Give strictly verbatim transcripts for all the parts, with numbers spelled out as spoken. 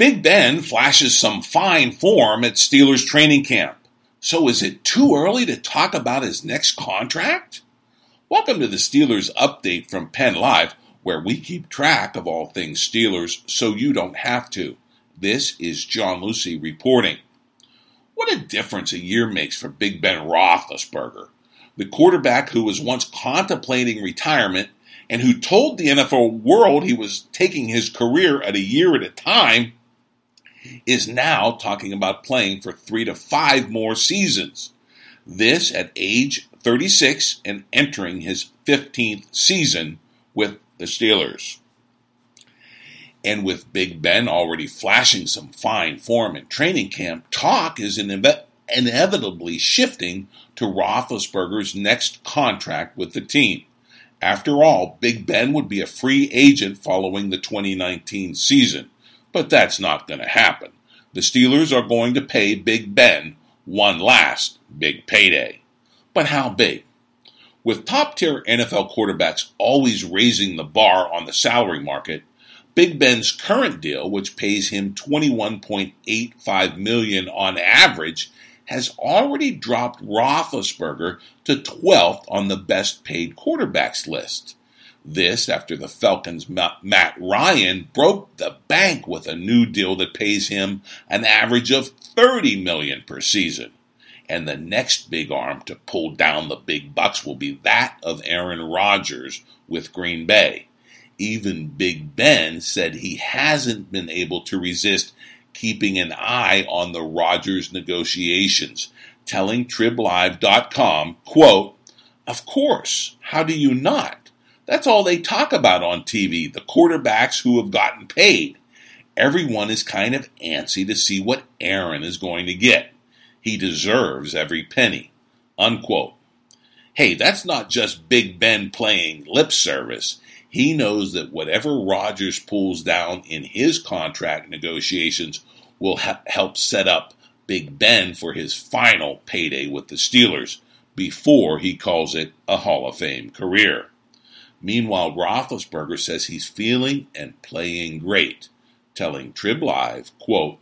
Big Ben flashes some fine form at Steelers training camp. So is it too early to talk about his next contract? Welcome to the Steelers Update from Penn Live, where we keep track of all things Steelers so you don't have to. This is John Lucy reporting. What a difference a year makes for Big Ben Roethlisberger, the quarterback who was once contemplating retirement and who told the N F L world he was taking his career at a year at a time, is now talking about playing for three to five more seasons. This at age thirty-six and entering his fifteenth season with the Steelers. And with Big Ben already flashing some fine form in training camp, talk is inev- inevitably shifting to Roethlisberger's next contract with the team. After all, Big Ben would be a free agent following the twenty nineteen season. But that's not going to happen. The Steelers are going to pay Big Ben one last big payday. But how big? With top-tier N F L quarterbacks always raising the bar on the salary market, Big Ben's current deal, which pays him twenty-one point eight five million dollars on average, has already dropped Roethlisberger to twelfth on the best-paid quarterbacks list. This after the Falcons' Matt Ryan broke the bank with a new deal that pays him an average of thirty million dollars per season. And the next big arm to pull down the big bucks will be that of Aaron Rodgers with Green Bay. Even Big Ben said he hasn't been able to resist keeping an eye on the Rodgers negotiations, telling Trib Live dot com, quote, "Of course, how do you not? That's all they talk about on T V, the quarterbacks who have gotten paid. Everyone is kind of antsy to see what Aaron is going to get. He deserves every penny." Unquote. Hey, that's not just Big Ben playing lip service. He knows that whatever Rodgers pulls down in his contract negotiations will ha- help set up Big Ben for his final payday with the Steelers before he calls it a Hall of Fame career. Meanwhile, Roethlisberger says he's feeling and playing great, telling Trib Live, quote,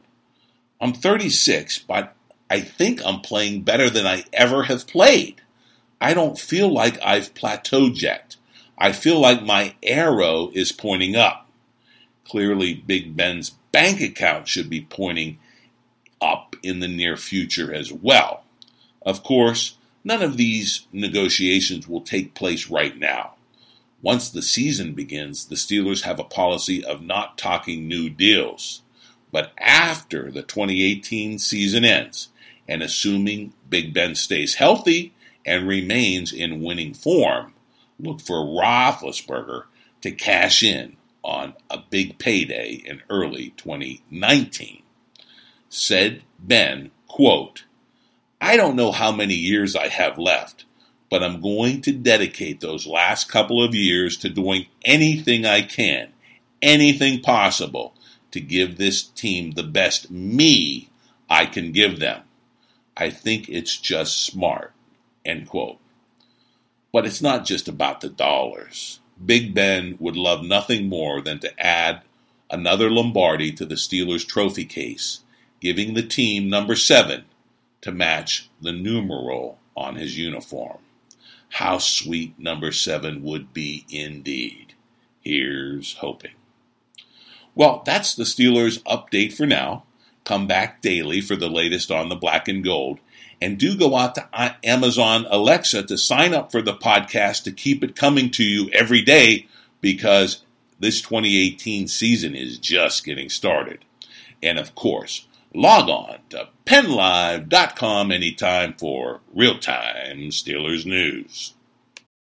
"I'm thirty-six, but I think I'm playing better than I ever have played. I don't feel like I've plateaued yet. I feel like my arrow is pointing up." Clearly, Big Ben's bank account should be pointing up in the near future as well. Of course, none of these negotiations will take place right now. Once the season begins, the Steelers have a policy of not talking new deals. But after the twenty eighteen season ends, and assuming Big Ben stays healthy and remains in winning form, look for Roethlisberger to cash in on a big payday in early twenty nineteen. Said Ben, quote, "I don't know how many years I have left, but I'm going to dedicate those last couple of years to doing anything I can, anything possible, to give this team the best me I can give them. I think it's just smart," end quote. But it's not just about the dollars. Big Ben would love nothing more than to add another Lombardi to the Steelers' trophy case, giving the team number seven to match the numeral on his uniform. How sweet number seven would be indeed. Here's hoping. Well, that's the Steelers update for now. Come back daily for the latest on the black and gold. And do go out to Amazon Alexa to sign up for the podcast to keep it coming to you every day, because this twenty eighteen season is just getting started. And of course, log on to Penn Live dot com anytime for real-time Steelers news.